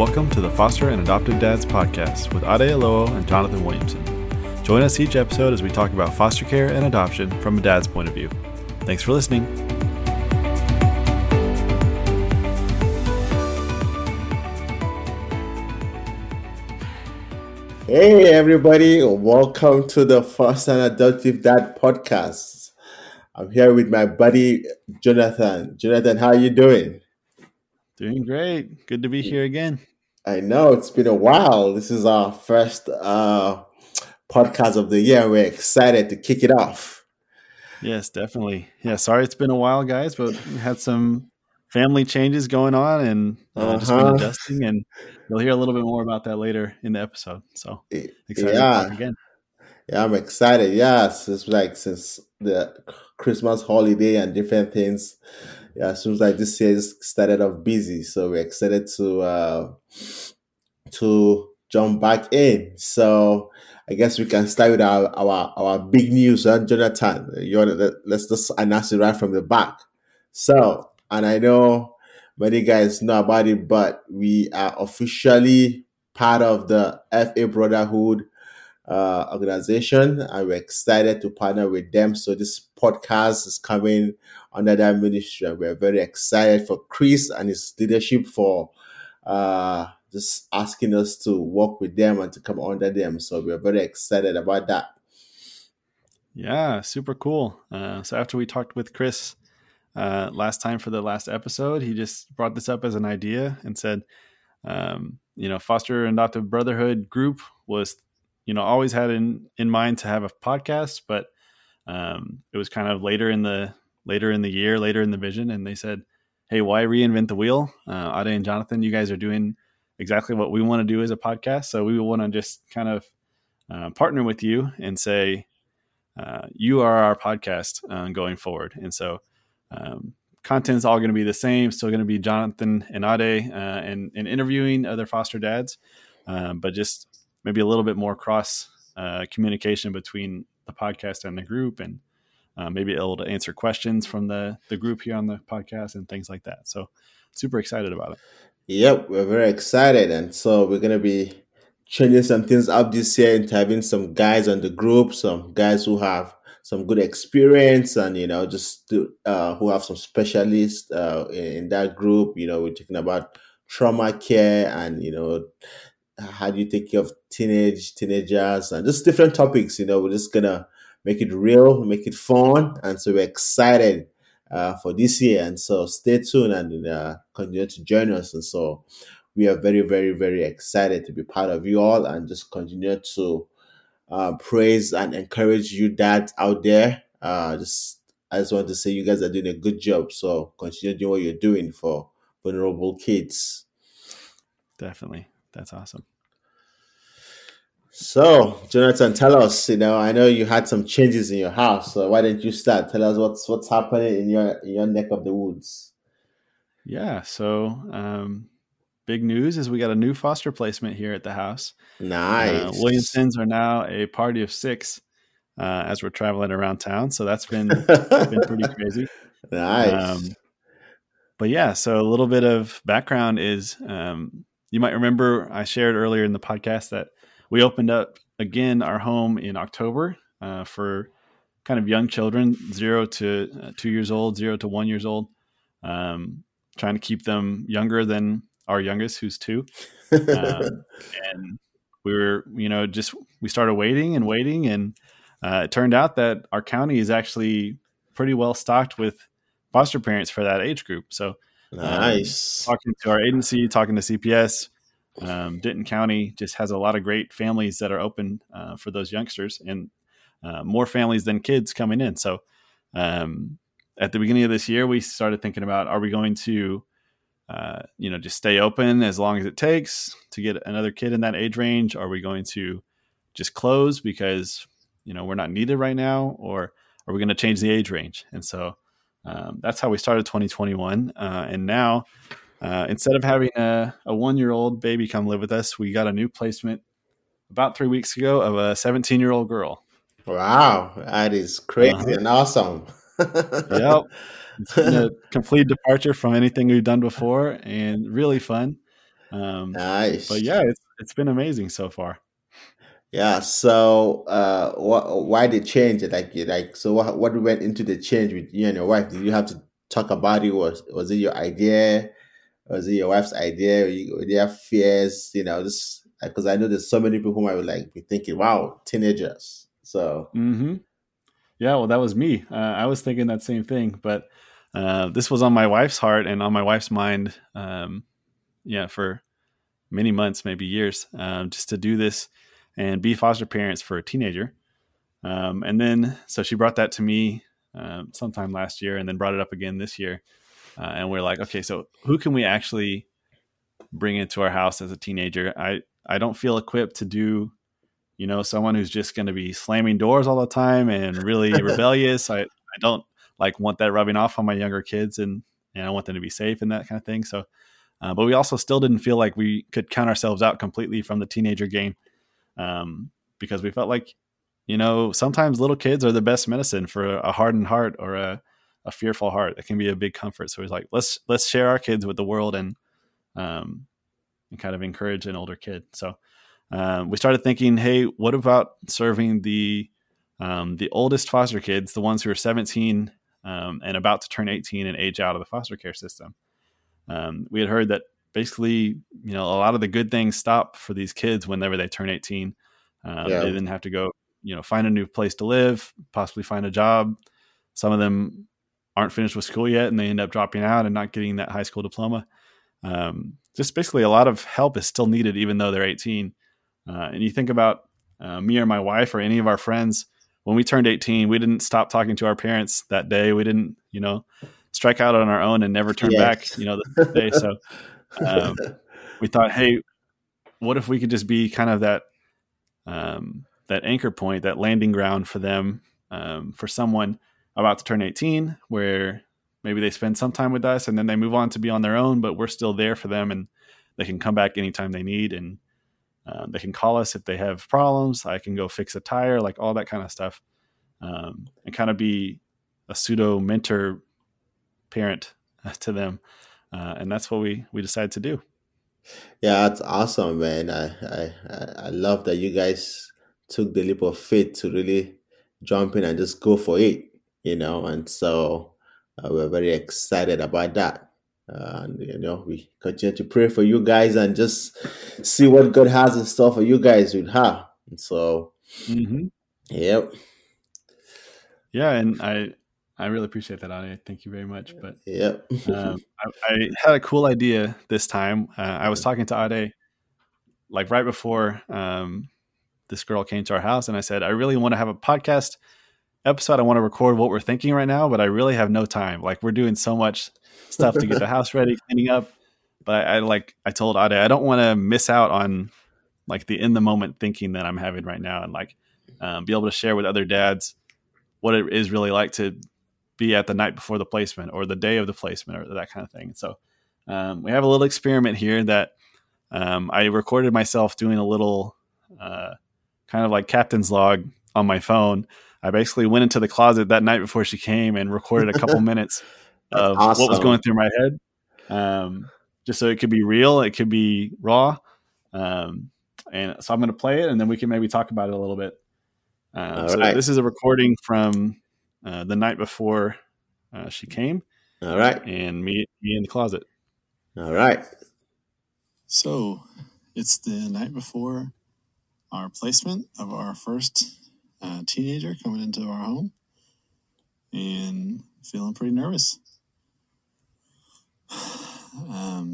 Welcome to the Foster and Adoptive Dads podcast with Ade Aloo and Jonathan Williamson. Join us each episode as we talk about foster care and adoption from a dad's point of view. Thanks for listening. Hey everybody, welcome to the Foster and Adoptive Dad podcast. I'm here with my buddy Jonathan. Jonathan, how are you doing? Doing great. Good to be here again. I know, it's been a while. This is our first podcast of the year. We're excited to kick it off. Yes, definitely. Yeah, sorry it's been a while, guys, but we had some family changes going on and just been adjusting, and you'll hear a little bit more about that later in the episode. So excited again. Yeah, I'm excited. Yes, it's like since the Christmas holiday and different things. Yeah, seems like this year started off busy, so we're excited to jump back in. So I guess we can start with our big news, Jonathan. Let's just announce it right from the back. So. And I know many guys know about it, but we are officially part of the FA Brotherhood organization, and we're excited to partner with them. So this podcast is coming under that ministry, and we're very excited for Chris and his leadership for just asking us to work with them and to come under them. So we're very excited about that. Yeah, super cool. So after we talked with Chris last time for the last episode, he just brought this up as an idea and said, foster and adoptive brotherhood group was, always had in mind to have a podcast, but, it was kind of later in the vision. And they said, hey, why reinvent the wheel? Ade and Jonathan, you guys are doing exactly what we want to do as a podcast. So we want to just kind of, partner with you and say, you are our podcast going forward. And so, content's all going to be the same. Still going to be Jonathan and Ade and interviewing other foster dads, but just maybe a little bit more cross communication between the podcast and the group, and maybe able to answer questions from the group here on the podcast and things like that. So super excited about it. Yep, we're very excited, and so we're going to be changing some things up this year and having some guys on the group, some guys who have some good experience and, who have some specialists in that group. We're talking about trauma care and, how do you take care of teenagers and just different topics. We're just going to make it real, make it fun. And so we're excited for this year. And so stay tuned and continue to join us. And so we are very, very, very excited to be part of you all and just continue to praise and encourage you dads out there. I just want to say you guys are doing a good job. So continue doing what you're doing for vulnerable kids. Definitely. That's awesome. So Jonathan, tell us, I know you had some changes in your house. So why don't you start? Tell us what's happening in your neck of the woods. Yeah. So, big news is we got a new foster placement here at the house. Nice. Williamsons are now a party of six as we're traveling around town. So that's been, been pretty crazy. Nice. But yeah, so a little bit of background is you might remember I shared earlier in the podcast that we opened up again our home in October for kind of young children, 0 to 2 years old, 0 to 1 years old, trying to keep them younger than our youngest, who's 2. And we were, we started waiting. And it turned out that our county is actually pretty well stocked with foster parents for that age group. So nice. Talking to our agency, talking to CPS, Denton County just has a lot of great families that are open for those youngsters, and more families than kids coming in. So at the beginning of this year, we started thinking about, are we going to, just stay open as long as it takes to get another kid in that age range? Are we going to just close because, we're not needed right now, or are we going to change the age range? And so that's how we started 2021. And now instead of having a 1-year-old baby come live with us, we got a new placement about 3 weeks ago of a 17-year-old girl. Wow. That is crazy and awesome. Yep. It's been a complete departure from anything we've done before, and really fun. Nice. But yeah, it's been amazing so far. Yeah. So, why the change? So what went into the change with you and your wife? Did you have to talk about it? Was it your idea? Was it your wife's idea? Were there fears? You know, just because I know there's so many people whom I would be thinking, wow, teenagers. So. Mm-hmm. Yeah. Well, that was me. I was thinking that same thing, but, this was on my wife's heart and on my wife's mind. For many months, maybe years, just to do this and be foster parents for a teenager. And then, so she brought that to me sometime last year and then brought it up again this year. And we're like, okay, so who can we actually bring into our house as a teenager? I don't feel equipped to do, someone who's just going to be slamming doors all the time and really rebellious. I don't want that rubbing off on my younger kids and I want them to be safe and that kind of thing. So, but we also still didn't feel like we could count ourselves out completely from the teenager game. Because we felt like, sometimes little kids are the best medicine for a hardened heart or a fearful heart. That can be a big comfort. So it's like, let's share our kids with the world and kind of encourage an older kid. So, we started thinking, hey, what about serving the oldest foster kids, the ones who are 17, and about to turn 18 and age out of the foster care system? We had heard that basically, a lot of the good things stop for these kids whenever they turn 18. They didn't have to go, find a new place to live, possibly find a job. Some of them aren't finished with school yet and they end up dropping out and not getting that high school diploma. Just basically a lot of help is still needed, even though they're 18. And you think about me or my wife or any of our friends, when we turned 18, we didn't stop talking to our parents that day. We didn't, strike out on our own and never turn back, the day. So we thought, hey, what if we could just be kind of that, that anchor point, that landing ground for them, for someone about to turn 18, where maybe they spend some time with us and then they move on to be on their own, but we're still there for them and they can come back anytime they need. And they can call us if they have problems. I can go fix a tire, all that kind of stuff. And kind of be a pseudo mentor parent to them. And that's what we decided to do. Yeah, that's awesome, man. I love that you guys took the leap of faith to really jump in and just go for it, And so we're very excited about that. And, we continue to pray for you guys and just see what God has in store for you guys with her. And so, Yep. Yeah, and I really appreciate that, Ade. Thank you very much. But I had a cool idea this time. I was talking to Ade right before this girl came to our house, and I said, I really want to have a podcast episode. I want to record what we're thinking right now, but I really have no time. We're doing so much stuff to get the house ready, cleaning up. But I told Ade, I don't want to miss out on the in the moment thinking that I'm having right now, and be able to share with other dads what it is really like to be at the night before the placement or the day of the placement or that kind of thing. So we have a little experiment here that I recorded myself doing a little kind of captain's log on my phone. I basically went into the closet that night before she came and recorded a couple minutes of what was going through my head. Just so it could be real. It could be raw. And so I'm going to play it and then we can maybe talk about it a little bit. So this is a recording from the night before she came. All right. And me in the closet. All right. So it's the night before our placement of our first teenager coming into our home and feeling pretty nervous. I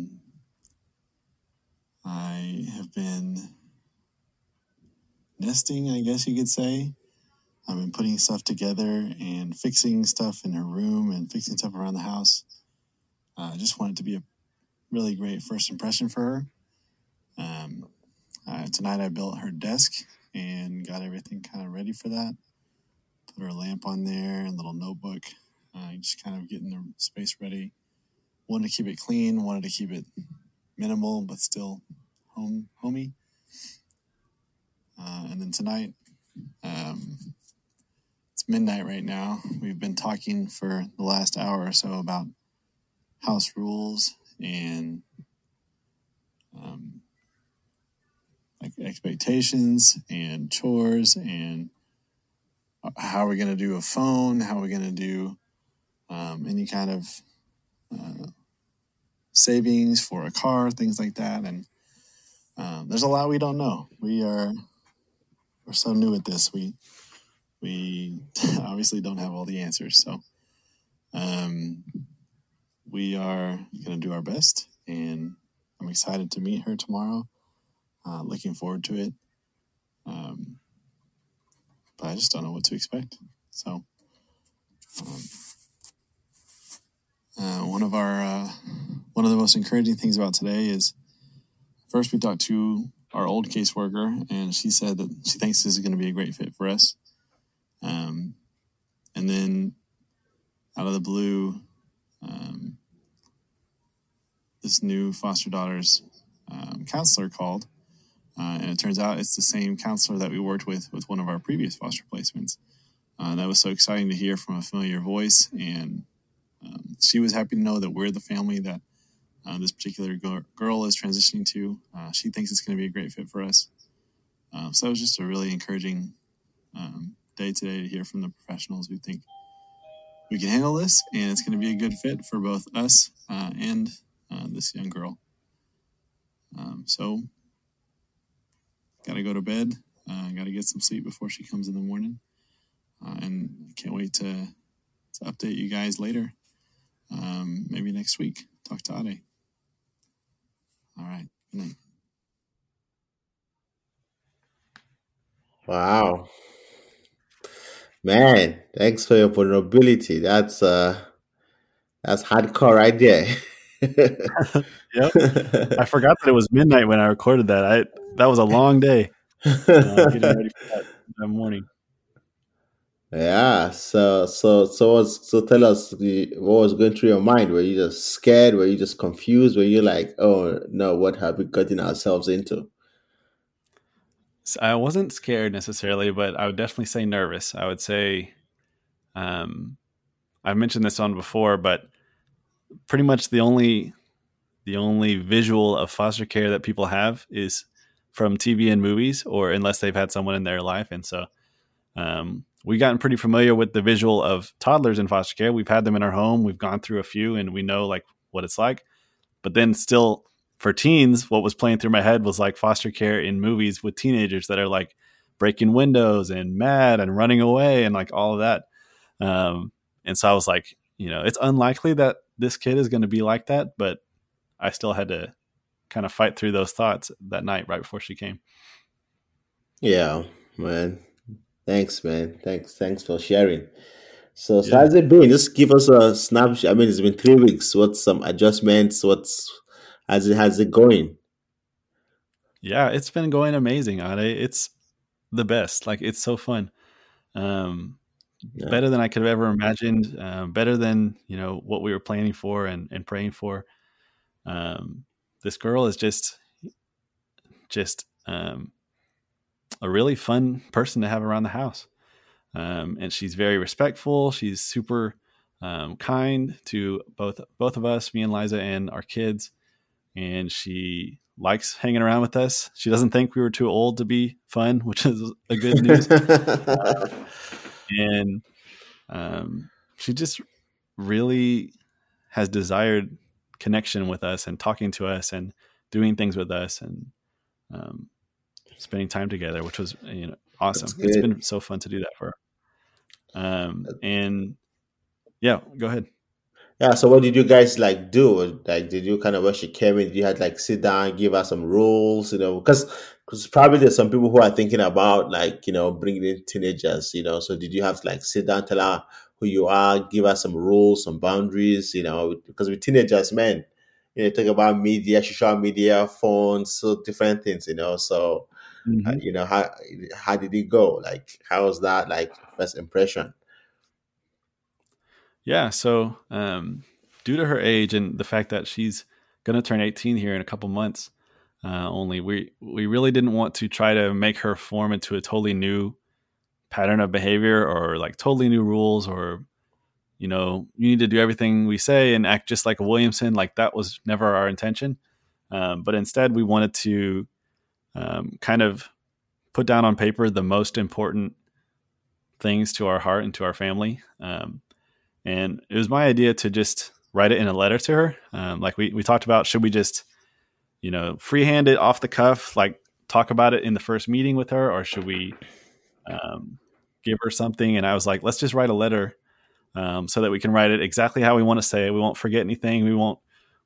have been nesting, I guess you could say. I've been putting stuff together and fixing stuff in her room and fixing stuff around the house. I just want it to be a really great first impression for her. Tonight I built her desk and got everything kind of ready for that. Put her lamp on there and a little notebook. Just kind of getting the space ready. Wanted to keep it clean, wanted to keep it minimal, but still homey. And then tonight, it's midnight right now. We've been talking for the last hour or so about house rules and like expectations and chores and how are we going to do a phone? How are we going to do any kind of savings for a car, things like that. And there's a lot we don't know. We're so new at this. We obviously don't have all the answers. So we are going to do our best, and I'm excited to meet her tomorrow. Looking forward to it. But I just don't know what to expect. So one of the most encouraging things about today is first we talked to our old caseworker, and she said that she thinks this is going to be a great fit for us. And then out of the blue, this new foster daughter's counselor called. And it turns out it's the same counselor that we worked with one of our previous foster placements. That was so exciting to hear from a familiar voice. And she was happy to know that we're the family that this particular girl is transitioning to. She thinks it's going to be a great fit for us. So it was just a really encouraging day today to hear from the professionals who think we can handle this, and it's going to be a good fit for both us and this young girl. So... got to go to bed. Got to get some sleep before she comes in the morning. And can't wait to update you guys later. Maybe next week. Talk to Ade. All right. Good night. Wow. Man, thanks for your vulnerability. That's hardcore right there. Yep. I forgot that it was midnight when I recorded that. That was a long day. Getting ready for that morning. Yeah. So tell us what was going through your mind. Were you just scared? Were you just confused? Were you like, oh no, what have we gotten ourselves into? So I wasn't scared necessarily, but I would definitely say nervous. I would say, I've mentioned this on before, but pretty much the only visual of foster care that people have is from TV and movies, or unless they've had someone in their life. And so we've gotten pretty familiar with the visual of toddlers in foster care. We've had them in our home. We've gone through a few, and we know like what it's like. But then still for teens, what was playing through my head was like foster care in movies with teenagers that are like breaking windows and mad and running away and like all of that. And so I was like, you know, it's unlikely that this kid is going to be like that, but I still had to kind of fight through those thoughts that night right before she came. Yeah, man. Thanks, man. Thanks for sharing. So how's it been? Just give us a snapshot. I mean, it's been 3 weeks. What's some adjustments? How's it going? Yeah, it's been going amazing, Ade. It's the best. Like, it's so fun. Yeah. Better than I could have ever imagined, better than, you know, what we were planning for and praying for. This girl is just a really fun person to have around the house. And she's very respectful. She's super kind to both of us, me and Liza, and our kids. And she likes hanging around with us. She doesn't think we were too old to be fun, which is a good news. And she just really has desired connection with us and talking to us and doing things with us and spending time together, which was, you know, awesome. It's been so fun to do that for her. And yeah, go ahead. Yeah. So what did you guys like do? Like, did you kind of, when she came in, you had like sit down, give her some rules, you know, because probably there's some people who are thinking about like, you know, bringing in teenagers, you know, so did you have to like sit down, tell her who you are, give her some rules, some boundaries, you know, because with teenagers, man, you know, talk about media, social media, phones, so different things, you know, so, you know, how did it go? Like, how was that like first impression? Yeah. So due to her age and the fact that she's going to turn 18 here in a couple months, we really didn't want to try to make her form into a totally new pattern of behavior or like totally new rules or, you know, you need to do everything we say and act just like a Williamson. Like that was never our intention. But instead, we wanted to kind of put down on paper the most important things to our heart and to our family. And it was my idea to just write it in a letter to her. Like we talked about, should we just, you know, freehand it off the cuff, like talk about it in the first meeting with her, or should we give her something? And I was like, let's just write a letter so that we can write it exactly how we want to say it. We won't forget anything.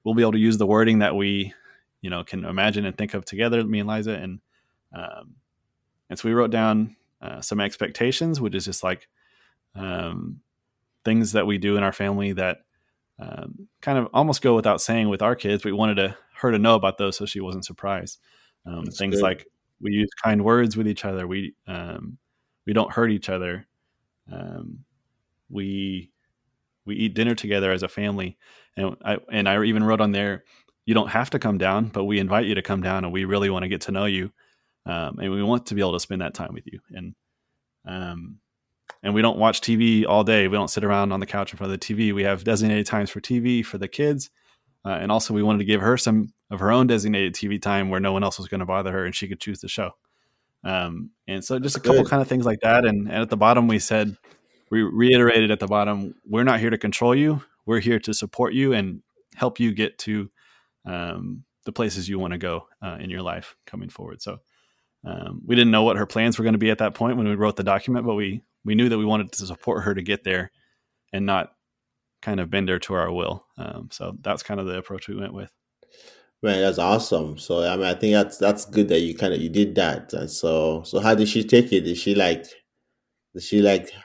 We'll be able to use the wording that we, you know, can imagine and think of together, me and Liza. And so we wrote down some expectations, which is just like things that we do in our family that kind of almost go without saying with our kids. We wanted her to know about those so she wasn't surprised. Things good. Like we use kind words with each other. We don't hurt each other. We eat dinner together as a family. And I even wrote on there, you don't have to come down, but we invite you to come down, and we really want to get to know you. And we want to be able to spend that time with you. And we don't watch TV all day. We don't sit around on the couch in front of the TV. We have designated times for TV for the kids. And also we wanted to give her some of her own designated TV time where no one else was going to bother her and she could choose the show. And so just a couple kind of things like that. And at the bottom, we reiterated at the bottom, we're not here to control you. We're here to support you and help you get to the places you want to go in your life coming forward. So we didn't know what her plans were going to be at that point when we wrote the document, but we knew that we wanted to support her to get there and not kind of bend her to our will. So that's kind of the approach we went with. Man, that's awesome. So I mean, I think that's good that you did that. And so how did she take it? Did she like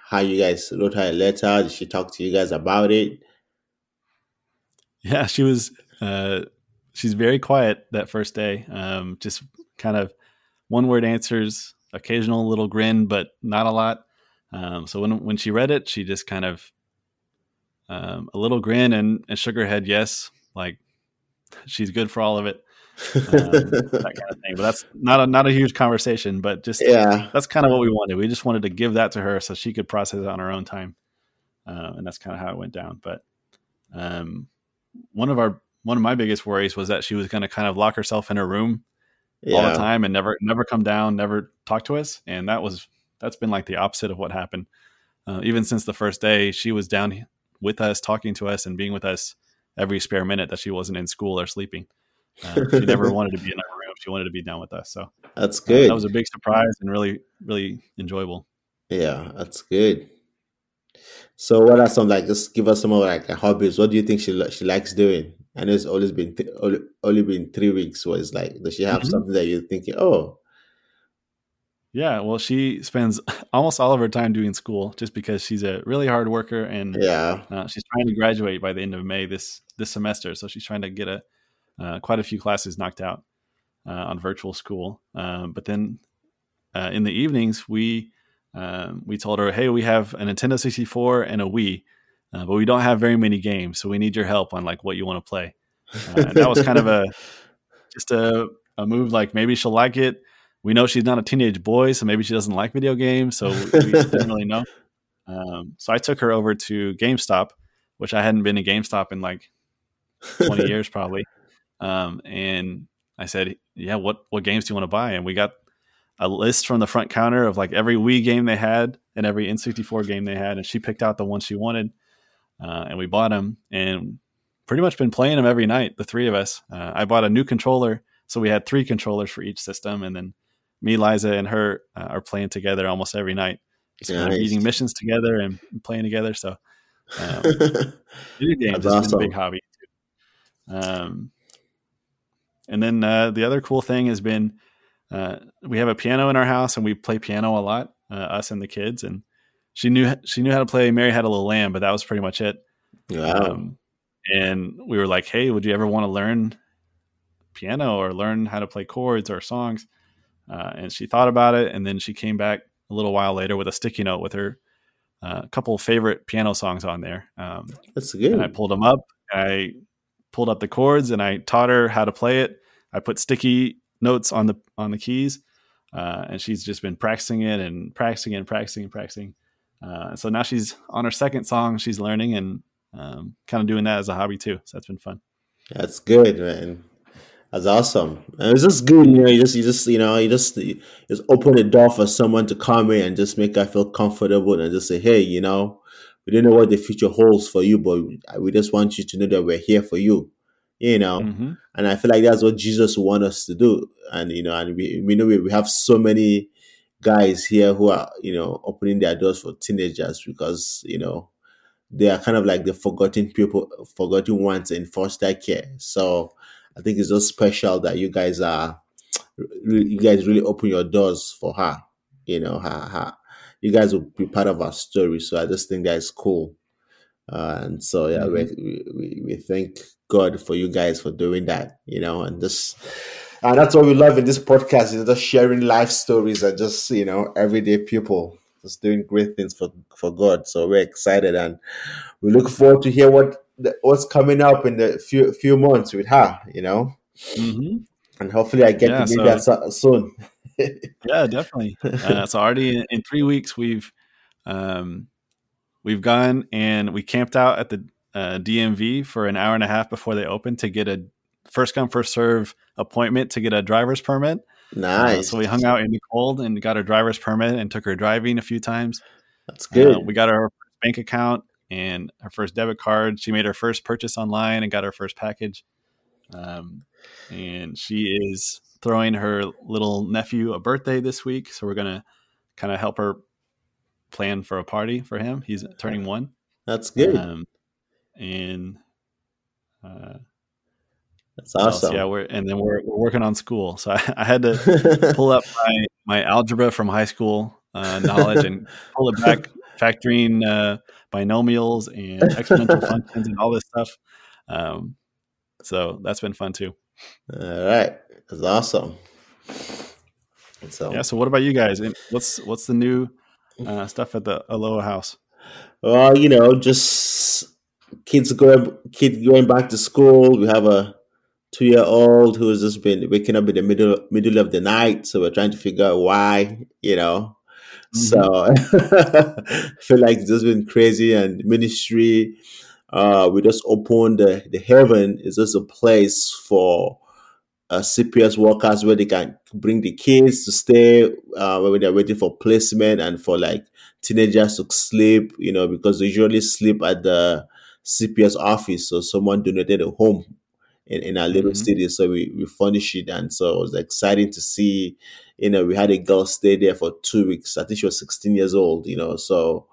how you guys wrote her a letter? Did she talk to you guys about it? Yeah, she was. She's very quiet that first day. Just kind of one-word answers, occasional little grin, but not a lot. So when she read it, she just kind of a little grin and shook her head yes, like she's good for all of it, that kind of thing. But that's not a huge conversation, but just that's kind of what we wanted. We just wanted to give that to her so she could process it on her own time, and that's kind of how it went down. But one of my biggest worries was that she was going to kind of lock herself in her room all the time and never come down, never talk to us, and that's been like the opposite of what happened. Even since the first day, she was down with us, talking to us, and being with us every spare minute that she wasn't in school or sleeping. She never wanted to be in our room. She wanted to be down with us. So that's good. That was a big surprise and really, really enjoyable. Yeah, that's good. So what are some, just give us some of hobbies. What do you think she likes doing? I know it's only been 3 weeks. What is does she have something that you're thinking, oh. Yeah, well, she spends almost all of her time doing school just because she's a really hard worker, and she's trying to graduate by the end of May this semester. So she's trying to get quite a few classes knocked out on virtual school. But then in the evenings, we told her, hey, we have a Nintendo 64 and a Wii, but we don't have very many games, so we need your help on what you want to play. And that was kind of a move, maybe she'll like it. We know she's not a teenage boy, so maybe she doesn't like video games, so we didn't really know. So I took her over to GameStop, which I hadn't been to GameStop in 20 years probably. And I said, yeah, what games do you want to buy? And we got a list from the front counter of every Wii game they had and every N64 game they had, and she picked out the one she wanted, and we bought them, and pretty much been playing them every night, the three of us. I bought a new controller, so we had three controllers for each system, and then me, Liza, and her are playing together almost every night. So we're eating missions together and playing together. So video games has been a big hobby too. And then the other cool thing has been we have a piano in our house, and we play piano a lot, us and the kids. And she knew how to play Mary Had a Little Lamb, but that was pretty much it. Wow. And we were like, hey, would you ever want to learn piano or learn how to play chords or songs? And she thought about it, and then she came back a little while later with a sticky note with her couple favorite piano songs on there. That's good. And I pulled them up. I pulled up the chords, and I taught her how to play it. I put sticky notes on the keys, and she's just been practicing it and practicing and practicing and practicing. So now she's on her second song. She's learning and kind of doing that as a hobby too. So that's been fun. That's good, man. That's awesome. And it's just good, you just open the door for someone to come in and just make I feel comfortable and just say, hey, we don't know what the future holds for you, but we just want you to know that we're here for you, Mm-hmm. And I feel like that's what Jesus wants us to do. And and we know we have so many guys here who are opening their doors for teenagers because they are kind of like the forgotten people, forgotten ones in foster care. So I think it's just special that you guys really open your doors for her. You guys will be part of our story. So I just think that is cool. And so, yeah, mm-hmm. we thank God for you guys for doing that, and just, and that's what we love in this podcast is just sharing life stories and just, everyday people just doing great things for God. So we're excited and we look forward to hear what's coming up in the few months with her, Mm-hmm. And hopefully I get to do that soon. Yeah, definitely. So already in 3 weeks, we've gone and we camped out at the DMV for an hour and a half before they opened to get a first come first serve appointment to get a driver's permit. Nice. So we hung out in the cold and got her driver's permit and took her driving a few times. That's good. We got her bank account and her first debit card. She made her first purchase online and got her first package. And she is throwing her little nephew a birthday this week. So we're going to kind of help her plan for a party for him. He's turning 1. That's good. That's awesome. Yeah, we're working on school. So I had to pull up my algebra from high school knowledge and pull it back, factoring binomials and exponential functions and all this stuff. So that's been fun too. All right, that's awesome. And so yeah. So what about you guys? And what's the new stuff at the Aloha House? Well, just kids going back to school. We have a 2-year-old who has just been waking up in the middle of the night, so we're trying to figure out why, Mm-hmm. So I feel like it's just been crazy. And ministry, we just opened the Heaven. It's just a place for CPS workers where they can bring the kids to stay when they're waiting for placement and for like teenagers to sleep, because they usually sleep at the CPS office. So someone donated a home in our little mm-hmm. city, so we furnished it, and so it was exciting to see. We had a girl stay there for 2 weeks. I think she was 16 years old. So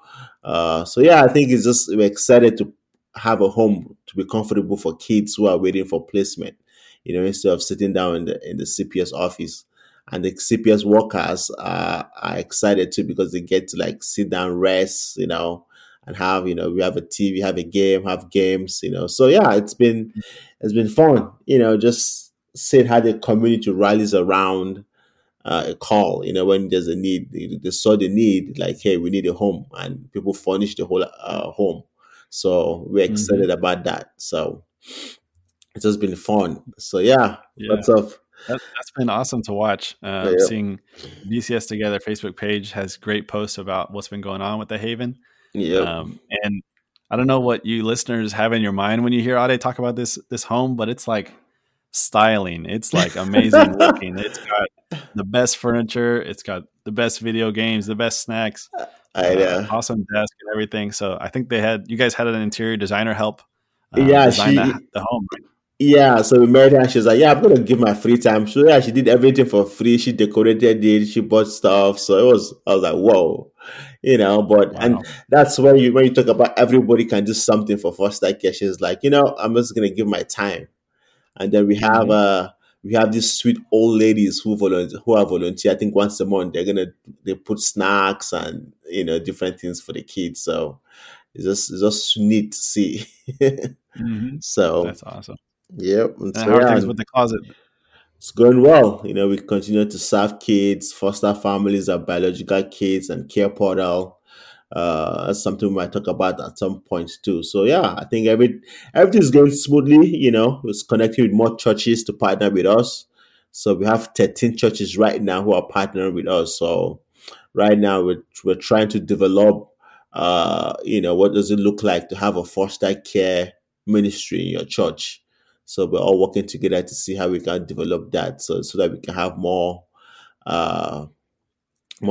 yeah, I think it's just we're excited to have a home to be comfortable for kids who are waiting for placement. Instead of sitting down in the CPS office, and the CPS workers are excited too because they get to like sit down, rest, and have, we have a TV, have a game, have games, So, yeah, it's been fun, just seeing how the community rallies around a call, when there's a need. They saw the need, like, hey, we need a home, and people furnish the whole home. So we're excited mm-hmm. about that. So it's just been fun. So, yeah. What's up? That's been awesome to watch. Yeah. Seeing VCS Together Facebook page has great posts about what's been going on with the Haven. Yeah, and I don't know what you listeners have in your mind when you hear Ade talk about this home, but it's like styling. It's like amazing looking. It's got the best furniture. It's got the best video games, the best snacks, awesome desk and everything. So I think you guys had an interior designer help. Design the home. Right? Yeah, so we married her and she was like, yeah, I'm going to give my free time. So yeah, she did everything for free. She decorated it. She bought stuff. So I was like, whoa, but, wow. And that's where when you talk about everybody can do something for foster care. She's like, I'm just going to give my time. And then we have, these sweet old ladies who are volunteer. I think once a month, they put snacks and, different things for the kids. So it's just neat to see. Mm-hmm. So that's awesome. Yep. And so, how are things with the closet? It's going well. We continue to serve kids, foster families, our biological kids, and Care Portal. That's something we might talk about at some point too. So yeah, I think everything's going smoothly. It's connected with more churches to partner with us. So we have 13 churches right now who are partnering with us. So right now we're trying to develop. What does it look like to have a foster care ministry in your church? So we're all working together to see how we can develop that, so that we can have more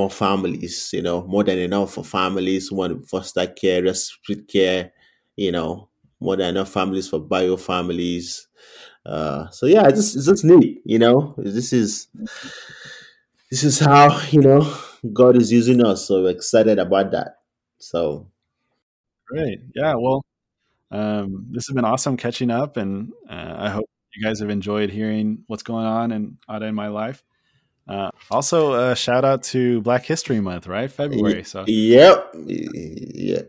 families, you know, more than enough for families who want to foster care, respite care, you know, more than enough families for bio families. So yeah, it's just neat, you know. This is how, you know, God is using us. So we're excited about that. So great. Yeah, well, this has been awesome catching up, and I hope you guys have enjoyed hearing what's going on in Ade and my life. Also, a shout out to Black History Month, right? February. So yep. Yeah.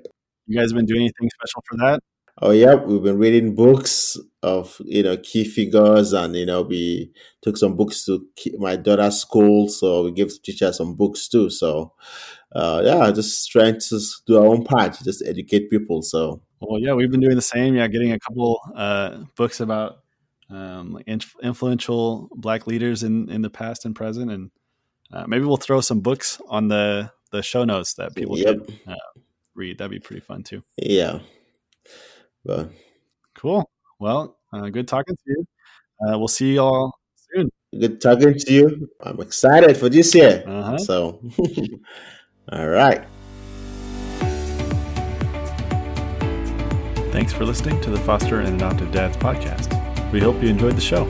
You guys have been doing anything special for that? Oh yeah, we've been reading books of, you know, key figures, and, you know, we took some books to my daughter's school, so we gave teachers some books too. So yeah, just trying to do our own part, just educate people. So well, yeah, we've been doing the same. Yeah, getting a couple books about influential Black leaders in the past and present, and maybe we'll throw some books on the show notes that people can read. That'd be pretty fun too. Yeah. But cool. Well, good talking to you. We'll see you all soon. Good talking to you. I'm excited for this year. Uh-huh. So, all right. Thanks for listening to the Foster and Adoptive Dads podcast. We hope you enjoyed the show.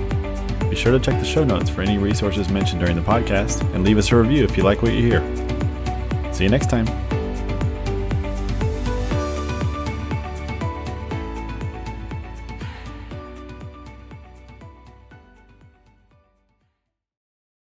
Be sure to check the show notes for any resources mentioned during the podcast, and leave us a review if you like what you hear. See you next time.